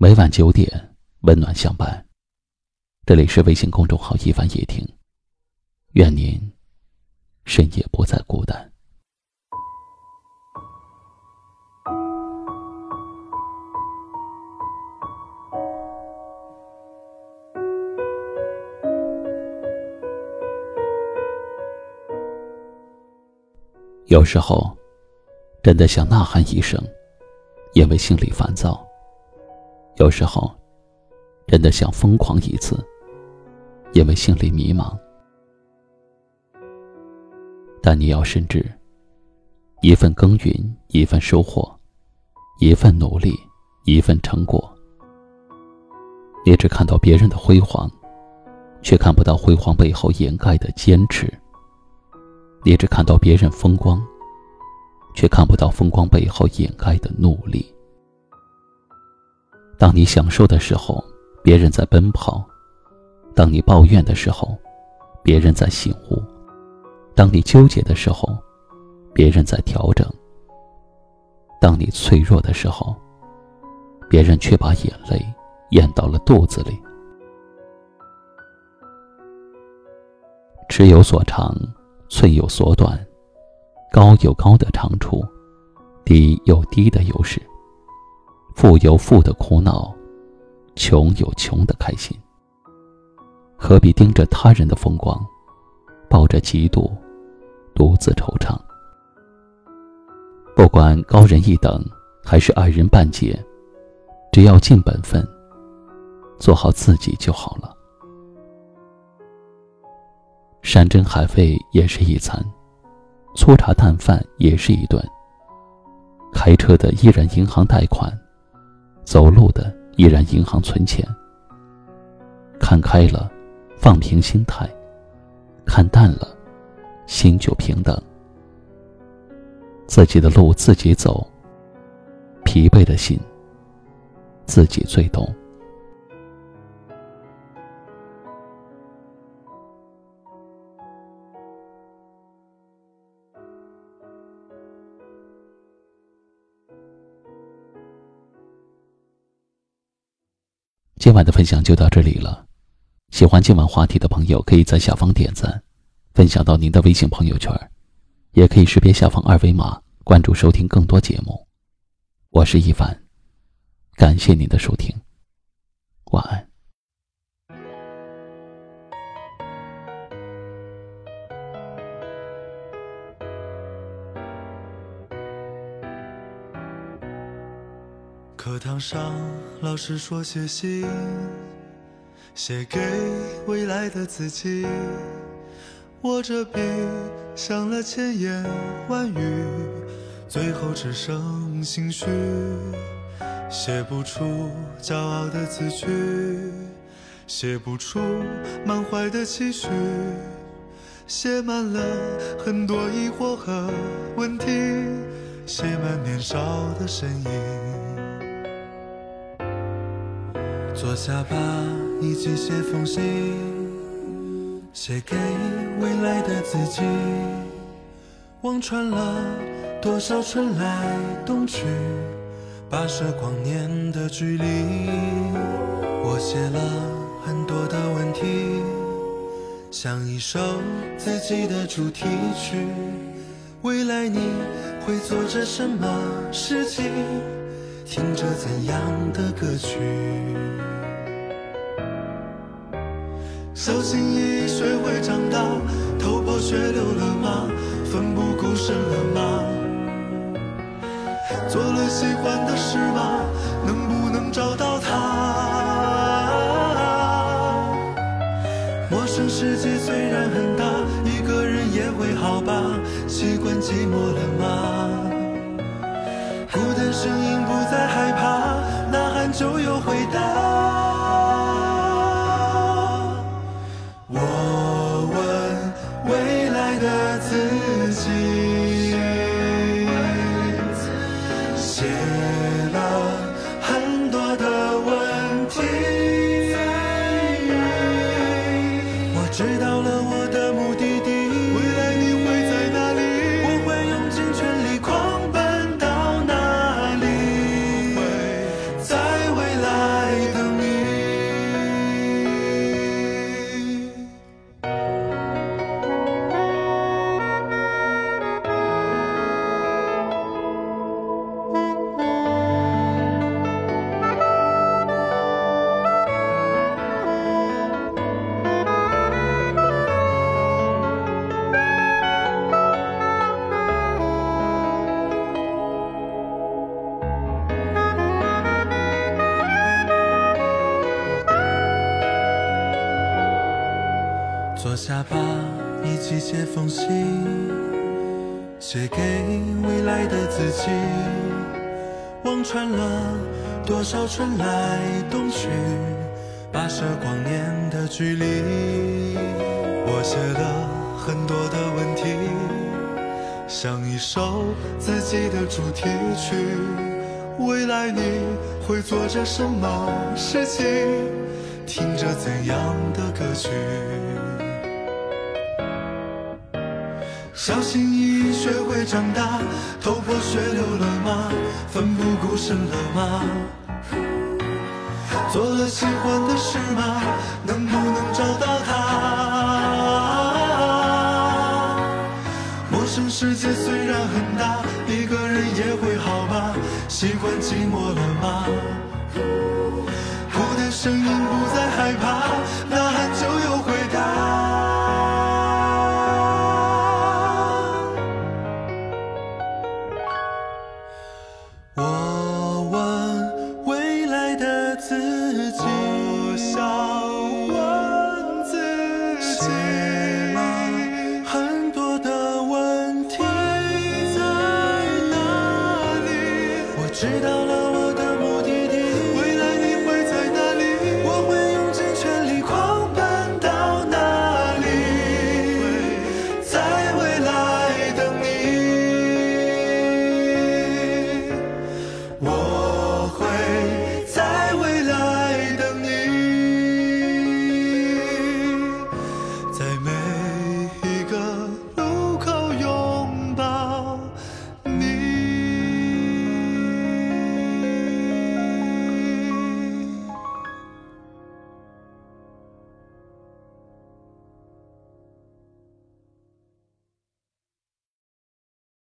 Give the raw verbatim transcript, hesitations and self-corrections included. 每晚九点，温暖相伴。这里是微信公众号一帆夜听，愿您深夜不再孤单。有时候真的想呐喊一声，因为心里烦躁。有时候真的想疯狂一次，因为心里迷茫。但你要深知，一份耕耘一份收获，一份努力一份成果。你只看到别人的辉煌，却看不到辉煌背后掩盖的坚持。你只看到别人风光，却看不到风光背后掩盖的努力。当你享受的时候，别人在奔跑；当你抱怨的时候，别人在醒悟；当你纠结的时候，别人在调整；当你脆弱的时候，别人却把眼泪咽到了肚子里。尺有所长，寸有所短，高有高的长处，低有低的优势。富有富的苦恼，穷有穷的开心。何必盯着他人的风光，抱着嫉妒独自惆怅。不管高人一等还是矮人半截，只要尽本分，做好自己就好了。山珍海味也是一餐，粗茶淡饭也是一顿。开车的依然银行贷款，走路的依然银行存钱。看开了，放平心态；看淡了，心就平等。自己的路自己走，疲惫的心自己最懂。今晚的分享就到这里了，喜欢今晚话题的朋友可以在下方点赞，分享到您的微信朋友圈，也可以识别下方二维码关注收听更多节目。我是一凡，感谢您的收听，晚安。课堂上老师说写信，写给未来的自己。握着笔想了千言万语，最后只剩心虚，写不出骄傲的字句，写不出满怀的期许，写满了很多疑惑和问题，写满年少的身影。坐下吧，一起写封信，写给未来的自己。望穿了多少春来冬去，跋涉光年的距离。我写了很多的问题，像一首自己的主题曲。未来你会做着什么事情，听着怎样的歌曲。小心翼翼学会长大，头破血流了吗？奋不顾身了吗？做了喜欢的事吗？能不能找到他？陌生世界虽然很大，一个人也会好吧？习惯寂寞了吗？孤单声音不再害怕，呐喊就有回答。我问未来的自己，写了很多的问题。我知道了我的目的地，未来你会在哪里？我会用尽全力狂奔到那里，在未来。坐下吧，一起写封信，写给未来的自己。望穿了多少春来冬去，跋涉光年的距离。我写了很多的问题，像一首自己的主题曲。未来你会做着什么事情，听着怎样的歌曲？小心翼翼学会长大，头破血流了吗？奋不顾身了吗？做了喜欢的事吗？能不能找到他？陌生世界虽然很大，一个人也会好吧？习惯寂寞了吗？哭的声音不再害怕。